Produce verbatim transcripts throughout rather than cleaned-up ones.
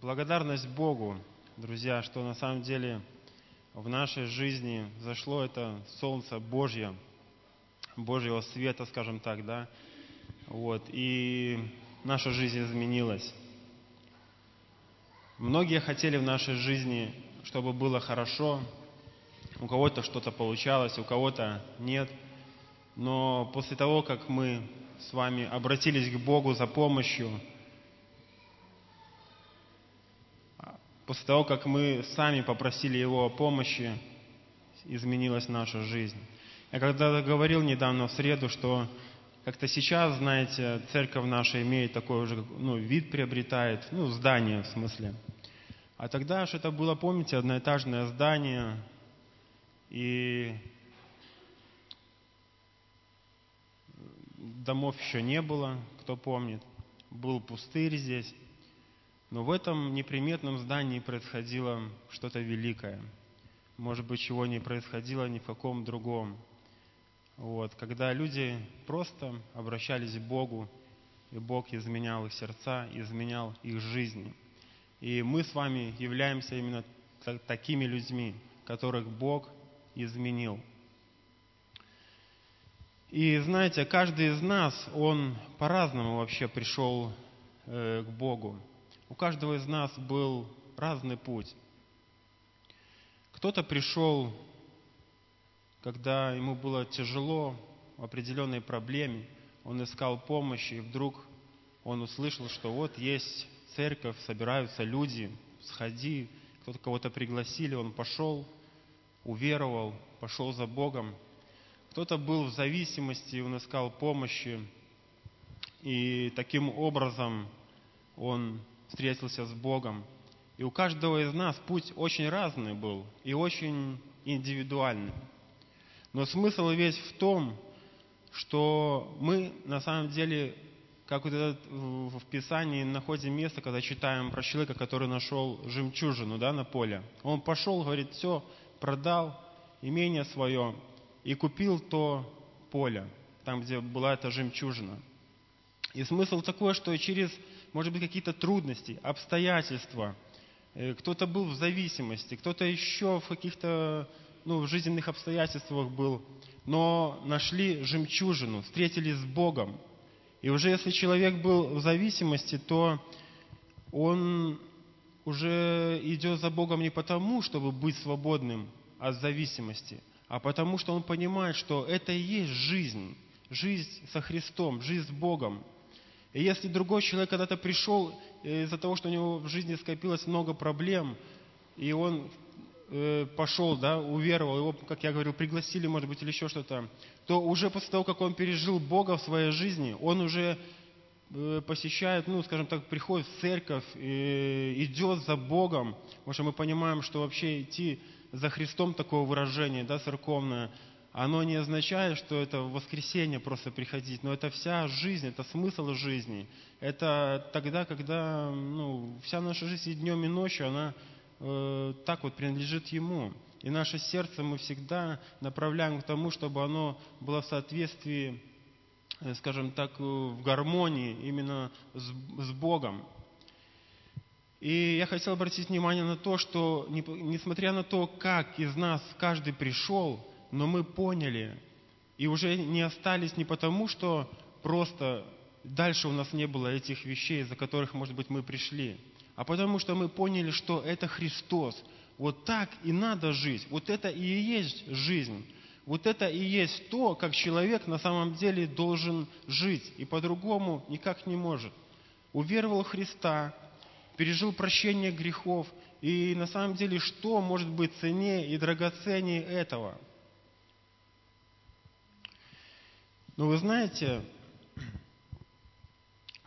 благодарность Богу, друзья, что на самом деле в нашей жизни зашло это солнце Божье, Божьего света, скажем так, да, вот, и наша жизнь изменилась. Многие хотели в нашей жизни, чтобы было хорошо, у кого-то что-то получалось, у кого-то нет, но после того, как мы с вами обратились к Богу за помощью, после того, как мы сами попросили Его о помощи, изменилась наша жизнь. Я когда-то говорил недавно в среду, что как-то сейчас, знаете, церковь наша имеет такой уже, ну, вид приобретает, ну, здание в смысле. А тогда же это было, помните, одноэтажное здание, и домов еще не было, кто помнит. Был пустырь здесь. Но в этом неприметном здании происходило что-то великое. Может быть, чего не происходило ни в каком другом. Вот, когда люди просто обращались к Богу, и Бог изменял их сердца, изменял их жизни. И мы с вами являемся именно такими людьми, которых Бог изменил. И знаете, каждый из нас, он по-разному вообще пришел э, к Богу. У каждого из нас был разный путь. Кто-то пришел, когда ему было тяжело в определенной проблеме, он искал помощи, и вдруг он услышал, что вот есть церковь, собираются люди, сходи, кто-то кого-то пригласили, он пошел, уверовал, пошел за Богом. Кто-то был в зависимости, он искал помощи, и таким образом он встретился с Богом. И у каждого из нас путь очень разный был и очень индивидуальный. Но смысл весь в том, что мы на самом деле, как вот это в Писании, находим место, когда читаем про человека, который нашел жемчужину, да, на поле. Он пошел, говорит, все, продал имение свое и купил то поле, там, где была эта жемчужина. И смысл такой, что через, может быть, какие-то трудности, обстоятельства, кто-то был в зависимости, кто-то еще в каких-то, ну, в жизненных обстоятельствах был, но нашли жемчужину, встретились с Богом. И уже если человек был в зависимости, то он уже идет за Богом не потому, чтобы быть свободным от зависимости, а потому что он понимает, что это и есть жизнь, жизнь со Христом, жизнь с Богом. И если другой человек когда-то пришел из-за того, что у него в жизни скопилось много проблем, и он пошел, да, уверовал, его, как я говорил, пригласили, может быть, или еще что-то, то уже после того, как он пережил Бога в своей жизни, он уже посещает, ну, скажем так, приходит в церковь, идет за Богом, потому что мы понимаем, что вообще идти за Христом, такое выражение, да, церковное, оно не означает, что это в воскресенье просто приходить, но это вся жизнь, это смысл жизни. Это тогда, когда, ну, вся наша жизнь и днем, и ночью, она так вот принадлежит Ему. И наше сердце мы всегда направляем к тому, чтобы оно было в соответствии, скажем так, в гармонии именно с, с Богом. И я хотел обратить внимание на то, что не, несмотря на то, как из нас каждый пришел, но мы поняли, и уже не остались не потому, что просто дальше у нас не было этих вещей, из-за которых, может быть, мы пришли, а потому что мы поняли, что это Христос. Вот так и надо жить. Вот это и есть жизнь. Вот это и есть то, как человек на самом деле должен жить. И по-другому никак не может. Уверовал в Христа, пережил прощение грехов. И на самом деле, что может быть ценнее и драгоценнее этого? Но вы знаете,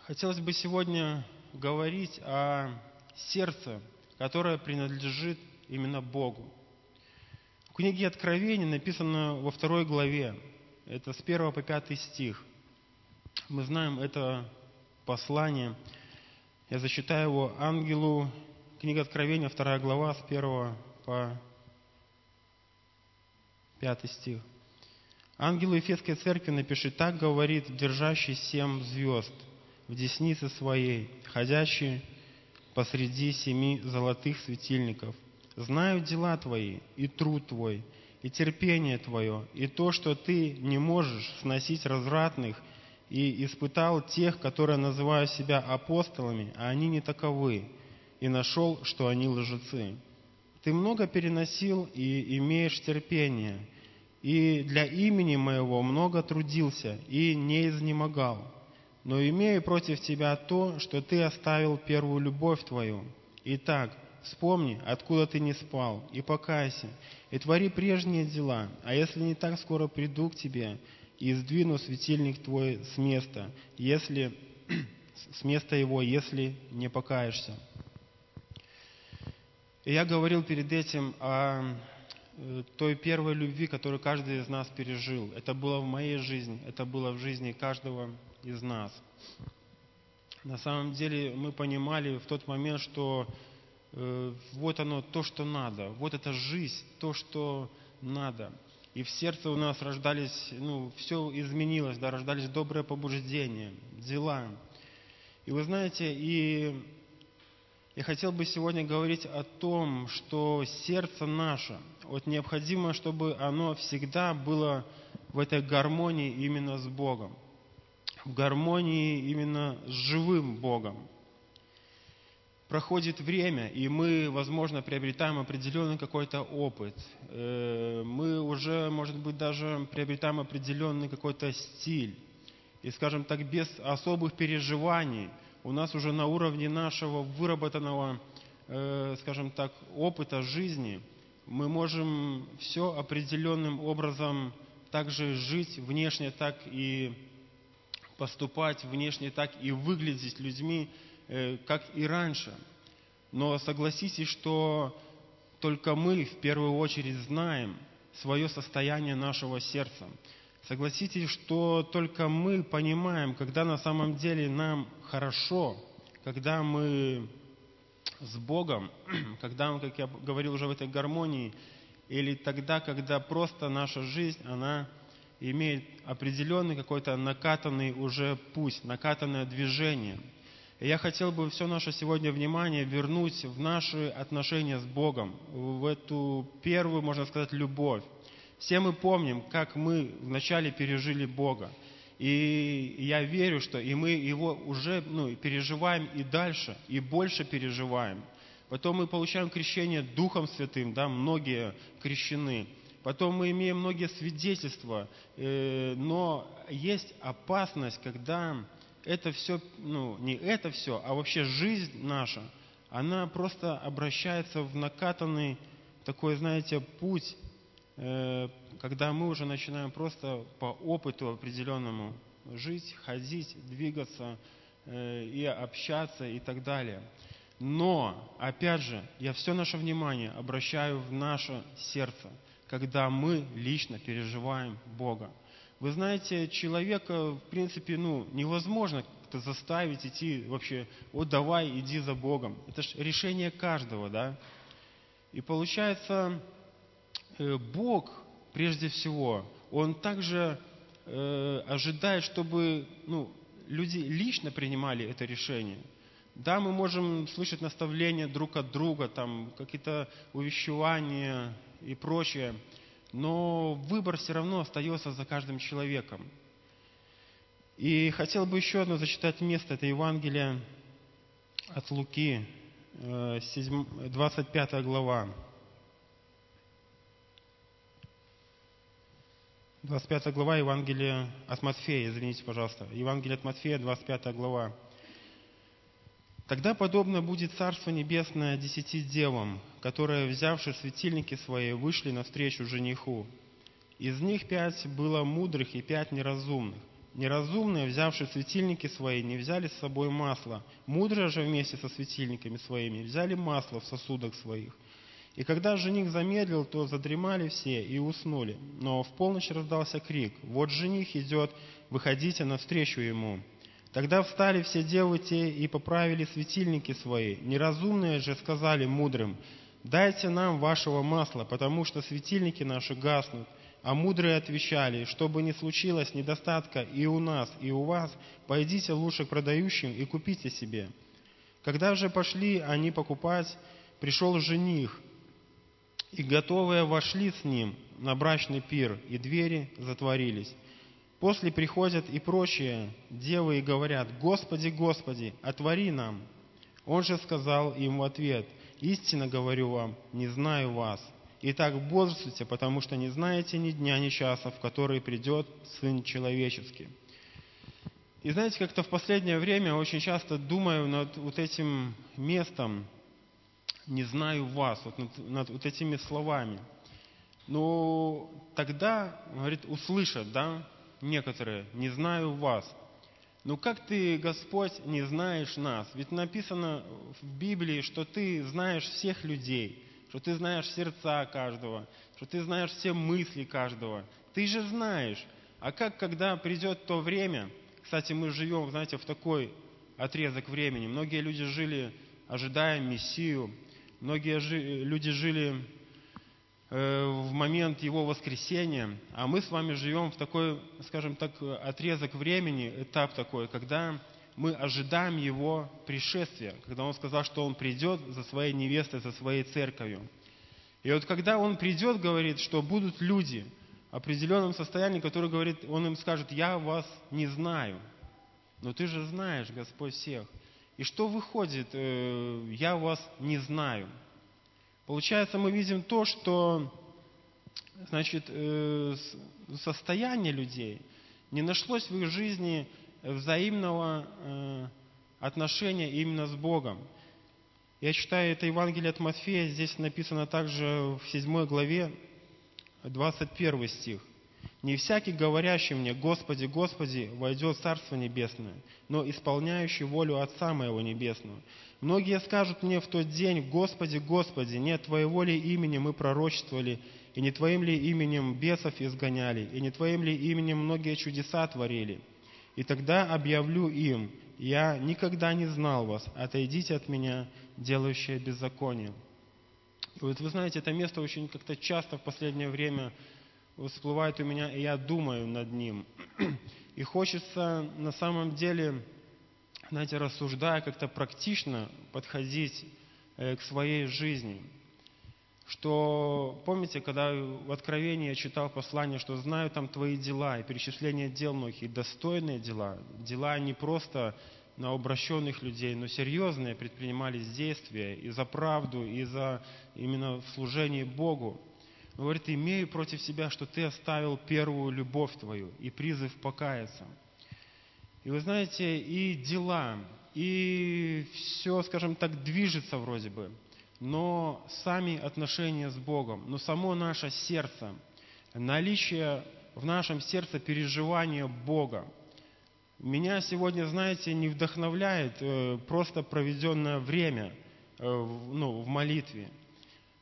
хотелось бы сегодня говорить о сердце, которое принадлежит именно Богу. В книге Откровения написано во второй главе, это с первого по пятый стих. Мы знаем это послание. Я зачитаю его ангелу. Книга Откровения, вторая глава, с первого по пятый стих. Ангелу Ефесской церкви напиши, так говорит держащий семь звезд в деснице своей, ходящий посреди семи золотых светильников. Знаю дела твои, и труд твой, и терпение твое, и то, что ты не можешь сносить развратных, и испытал тех, которые называют себя апостолами, а они не таковы, и нашел, что они лжецы. Ты много переносил и имеешь терпение, и для имени моего много трудился и не изнемогал. Но имею против тебя то, что ты оставил первую любовь твою. Итак, вспомни, откуда ты не спал, и покайся, и твори прежние дела, а если не так, скоро приду к тебе и сдвину светильник твой с места, если, с места его, если не покаешься». И я говорил перед этим о той первой любви, которую каждый из нас пережил. Это было в моей жизни, это было в жизни каждого из нас. На самом деле мы понимали в тот момент, что э, вот оно то, что надо, вот эта жизнь, то, что надо. И в сердце у нас рождались, ну, все изменилось, да, рождались добрые побуждения, дела. И вы знаете, и я хотел бы сегодня говорить о том, что сердце наше, вот необходимо, чтобы оно всегда было в этой гармонии именно с Богом, в гармонии именно с живым Богом. Проходит время, и мы, возможно, приобретаем определенный какой-то опыт. Мы уже, может быть, даже приобретаем определенный какой-то стиль. И, скажем так, без особых переживаний у нас уже на уровне нашего выработанного, скажем так, опыта жизни мы можем все определенным образом также жить внешне, так и поступать внешне, так и выглядеть людьми, как и раньше. Но согласитесь, что только мы в первую очередь знаем свое состояние нашего сердца. Согласитесь, что только мы понимаем, когда на самом деле нам хорошо, когда мы с Богом, когда мы, как я говорил уже, в этой гармонии, или тогда, когда просто наша жизнь, она имеет определенный какой-то накатанный уже путь, накатанное движение. И я хотел бы все наше сегодня внимание вернуть в наши отношения с Богом, в эту первую, можно сказать, любовь. Все мы помним, как мы вначале пережили Бога. И я верю, что и мы Его уже ну, переживаем и дальше, и больше переживаем. Потом мы получаем крещение Духом Святым, да, многие крещены. Потом мы имеем многие свидетельства, э, но есть опасность, когда это все, ну, не это все, а вообще жизнь наша, она просто обращается в накатанный такой, знаете, путь, когда мы уже начинаем просто по опыту определенному жить, ходить, двигаться и общаться и так далее. Но, опять же, я все наше внимание обращаю в наше сердце, когда мы лично переживаем Бога. Вы знаете, человека, в принципе, ну, невозможно как-то заставить идти вообще, о, давай, иди за Богом. Это же решение каждого, да? И получается, Бог, прежде всего, Он также э, ожидает, чтобы ну, люди лично принимали это решение. Да, мы можем слышать наставления друг от друга, там, какие-то увещевания и прочее, но выбор все равно остается за каждым человеком. И хотел бы еще одно зачитать место, это Евангелие от Луки, э, двадцать пятая глава. двадцать пятая глава Евангелия от Матфея, извините, пожалуйста. Евангелие от Матфея, двадцать пятая глава. «Тогда подобно будет Царство Небесное десяти девам, которые, взявши светильники свои, вышли навстречу жениху. Из них пять было мудрых и пять неразумных. Неразумные, взявши светильники свои, не взяли с собой масла. Мудрые же вместе со светильниками своими взяли масло в сосудах своих. И когда жених замедлил, то задремали все и уснули. Но в полночь раздался крик: вот жених идет, выходите навстречу ему. Тогда встали все девы те и поправили светильники свои. Неразумные же сказали мудрым: дайте нам вашего масла, потому что светильники наши гаснут. А мудрые отвечали: чтобы не случилось недостатка и у нас, и у вас, пойдите лучше к продающим и купите себе. Когда же пошли они покупать, пришел жених, и готовые вошли с ним на брачный пир, и двери затворились. После приходят и прочие девы и говорят: «Господи, Господи, отвори нам!» Он же сказал им в ответ: «Истинно говорю вам, не знаю вас. Итак, бодрствуйте, потому что не знаете ни дня, ни часа, в который придет Сын Человеческий». И знаете, как-то в последнее время очень часто думаю над вот этим местом «не знаю вас», вот над, над вот этими словами. Но тогда, говорит, услышат, да, некоторые: «не знаю вас». Ну как ты, Господь, не знаешь нас? Ведь написано в Библии, что ты знаешь всех людей, что ты знаешь сердца каждого, что ты знаешь все мысли каждого. Ты же знаешь. А как, когда придет то время... Кстати, мы живем, знаете, в такой отрезок времени. Многие люди жили, ожидая Мессию. Многие жи- люди жили э, в момент Его воскресения. А мы с вами живем в такой, скажем так, отрезок времени, этап такой, когда мы ожидаем Его пришествия, когда Он сказал, что Он придет за своей невестой, за своей церковью. И вот когда Он придет, говорит, что будут люди в определенном состоянии, который говорит, он им скажет: «Я вас не знаю». Но ты же знаешь, Господь, всех. И что выходит? «Я вас не знаю». Получается, мы видим то, что, значит, состояние людей не нашлось в их жизни взаимного отношения именно с Богом. Я читаю это Евангелие от Матфея, здесь написано также в седьмой главе, двадцать первый стих. «Не всякий, говорящий мне: Господи, Господи, войдет в Царство Небесное, но исполняющий волю Отца Моего Небесного. Многие скажут мне в тот день: Господи, Господи, не Твоего ли имени мы пророчествовали, и не Твоим ли именем бесов изгоняли, и не Твоим ли именем многие чудеса творили? И тогда объявлю им: Я никогда не знал вас, отойдите от меня, делающие беззаконие». Вот вы знаете, это место очень как-то часто в последнее время всплывает у меня, и я думаю над ним. И хочется на самом деле, знаете, рассуждая, как-то практично подходить к своей жизни. Что, помните, когда в Откровении я читал послание, что знаю там твои дела, и перечисление дел многих, и достойные дела, дела не просто... на обращенных людей, но серьезные предпринимались действия и за правду, и за именно служение Богу. Он говорит: имею против себя, что ты оставил первую любовь твою, и призыв покаяться. И вы знаете, и дела, и все, скажем так, движется вроде бы, но сами отношения с Богом, но само наше сердце, наличие в нашем сердце переживания Бога, меня сегодня, знаете, не вдохновляет э, просто проведенное время э, в, ну, в молитве.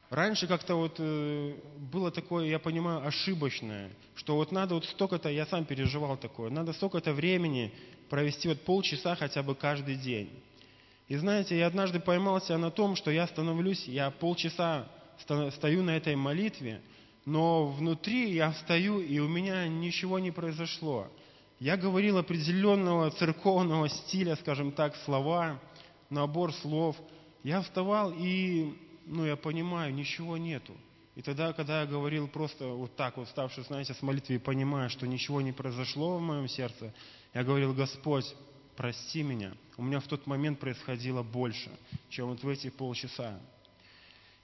Раньше как-то вот э, было такое, я понимаю, ошибочное, что вот надо вот столько-то, я сам переживал такое, надо столько-то времени провести, вот полчаса хотя бы каждый день. И знаете, я однажды поймал себя на том, что я становлюсь, я полчаса стою на этой молитве, но внутри я встаю, и у меня ничего не произошло. Я говорил определенного церковного стиля, скажем так, слова, набор слов. Я вставал и, ну, я понимаю, ничего нету. И тогда, когда я говорил просто вот так вот, вставши, знаете, с молитвы, понимая, что ничего не произошло в моем сердце, я говорил: Господь, прости меня. У меня в тот момент происходило больше, чем вот в эти полчаса.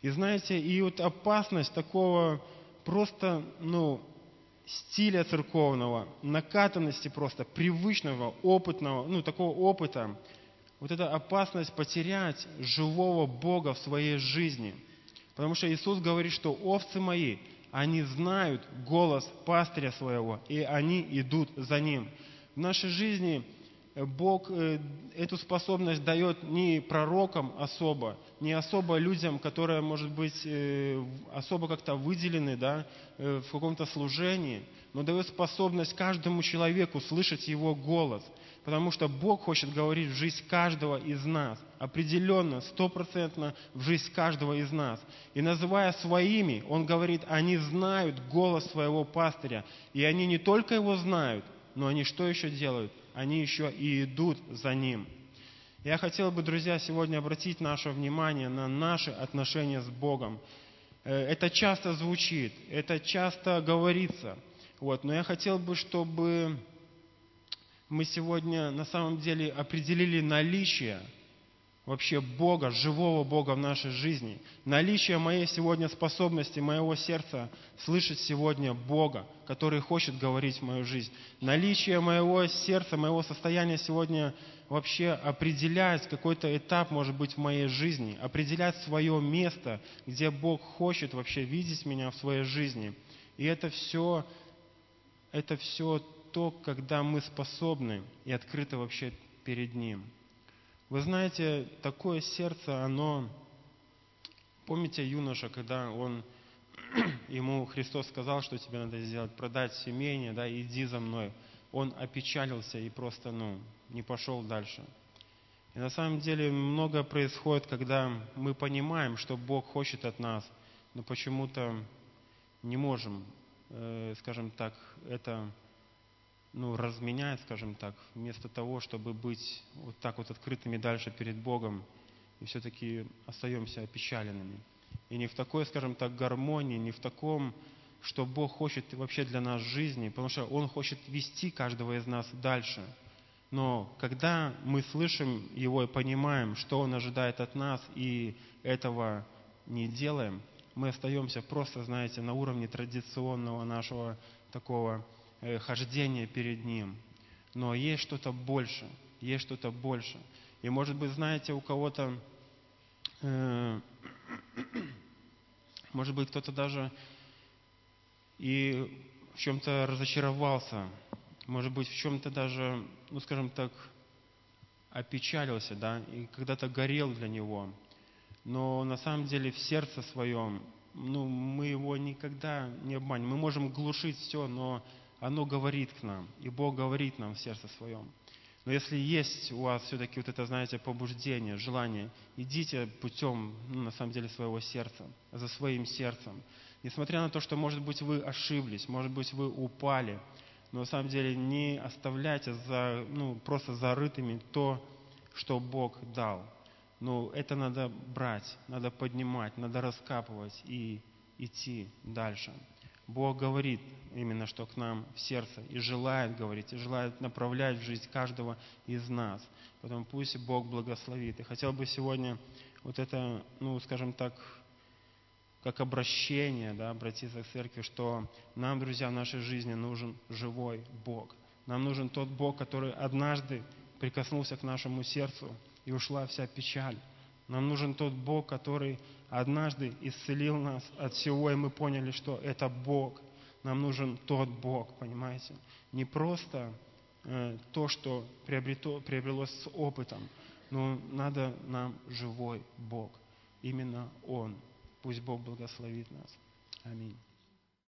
И знаете, и вот опасность такого просто, ну... стиля церковного, накатанности просто, привычного, опытного, ну, такого опыта, вот эта опасность потерять живого Бога в своей жизни. Потому что Иисус говорит, что овцы мои, они знают голос пастыря своего, и они идут за ним. В нашей жизни Бог эту способность дает не пророкам особо, не особо людям, которые, может быть, особо как-то выделены, да, в каком-то служении, но дает способность каждому человеку слышать его голос, потому что Бог хочет говорить в жизнь каждого из нас, определенно, стопроцентно в жизнь каждого из нас. И называя своими, Он говорит, они знают голос своего пастыря, и они не только его знают, но они что еще делают? Они еще и идут за Ним. Я хотел бы, друзья, сегодня обратить наше внимание на наши отношения с Богом. Это часто звучит, это часто говорится. Вот. Но я хотел бы, чтобы мы сегодня на самом деле определили наличие вообще Бога, живого Бога в нашей жизни. Наличие моей сегодня способности, моего сердца слышать сегодня Бога, который хочет говорить в мою жизнь. Наличие моего сердца, моего состояния сегодня вообще определять какой-то этап, может быть, в моей жизни, определять свое место, где Бог хочет вообще видеть меня в своей жизни. И это все, это все то, когда мы способны и открыты вообще перед Ним. Вы знаете, такое сердце, оно... Помните юноша, когда он, ему Христос сказал, что тебе надо сделать, продать семейное, да, иди за мной. Он опечалился и просто, ну, не пошел дальше. И на самом деле многое происходит, когда мы понимаем, что Бог хочет от нас, но почему-то не можем, э, скажем так, это... ну, разменяет, скажем так, вместо того, чтобы быть вот так вот открытыми дальше перед Богом, и все-таки остаемся опечаленными. И не в такой, скажем так, гармонии, не в таком, что Бог хочет вообще для нас жизни, потому что Он хочет вести каждого из нас дальше. Но когда мы слышим Его и понимаем, что Он ожидает от нас, и этого не делаем, мы остаемся просто, знаете, на уровне традиционного нашего такого хождение перед Ним. Но есть что-то больше, есть что-то больше. И, может быть, знаете, у кого-то, э, может быть, кто-то даже и в чем-то разочаровался, может быть, в чем-то даже, ну, скажем так, опечалился, да, и когда-то горел для него. Но на самом деле в сердце своем, ну, мы его никогда не обманем. Мы можем глушить все, но оно говорит к нам, и Бог говорит нам в сердце своем. Но если есть у вас все-таки вот это, знаете, побуждение, желание, идите путем, ну, на самом деле, своего сердца, за своим сердцем. Несмотря на то, что, может быть, вы ошиблись, может быть, вы упали, но на самом деле не оставляйте за, ну, просто зарытыми то, что Бог дал. Ну, это надо брать, надо поднимать, надо раскапывать и идти дальше. Бог говорит именно, что к нам в сердце, и желает говорить, и желает направлять в жизнь каждого из нас. Поэтому пусть Бог благословит. И хотел бы сегодня вот это, ну, скажем так, как обращение, да, обратиться к церкви, что нам, друзья, в нашей жизни нужен живой Бог. Нам нужен тот Бог, который однажды прикоснулся к нашему сердцу, и ушла вся печаль. Нам нужен тот Бог, который однажды исцелил нас от всего, и мы поняли, что это Бог. Нам нужен тот Бог, понимаете? Не просто э, то, что приобрето, приобрелось с опытом, но надо нам живой Бог. Именно Он. Пусть Бог благословит нас. Аминь.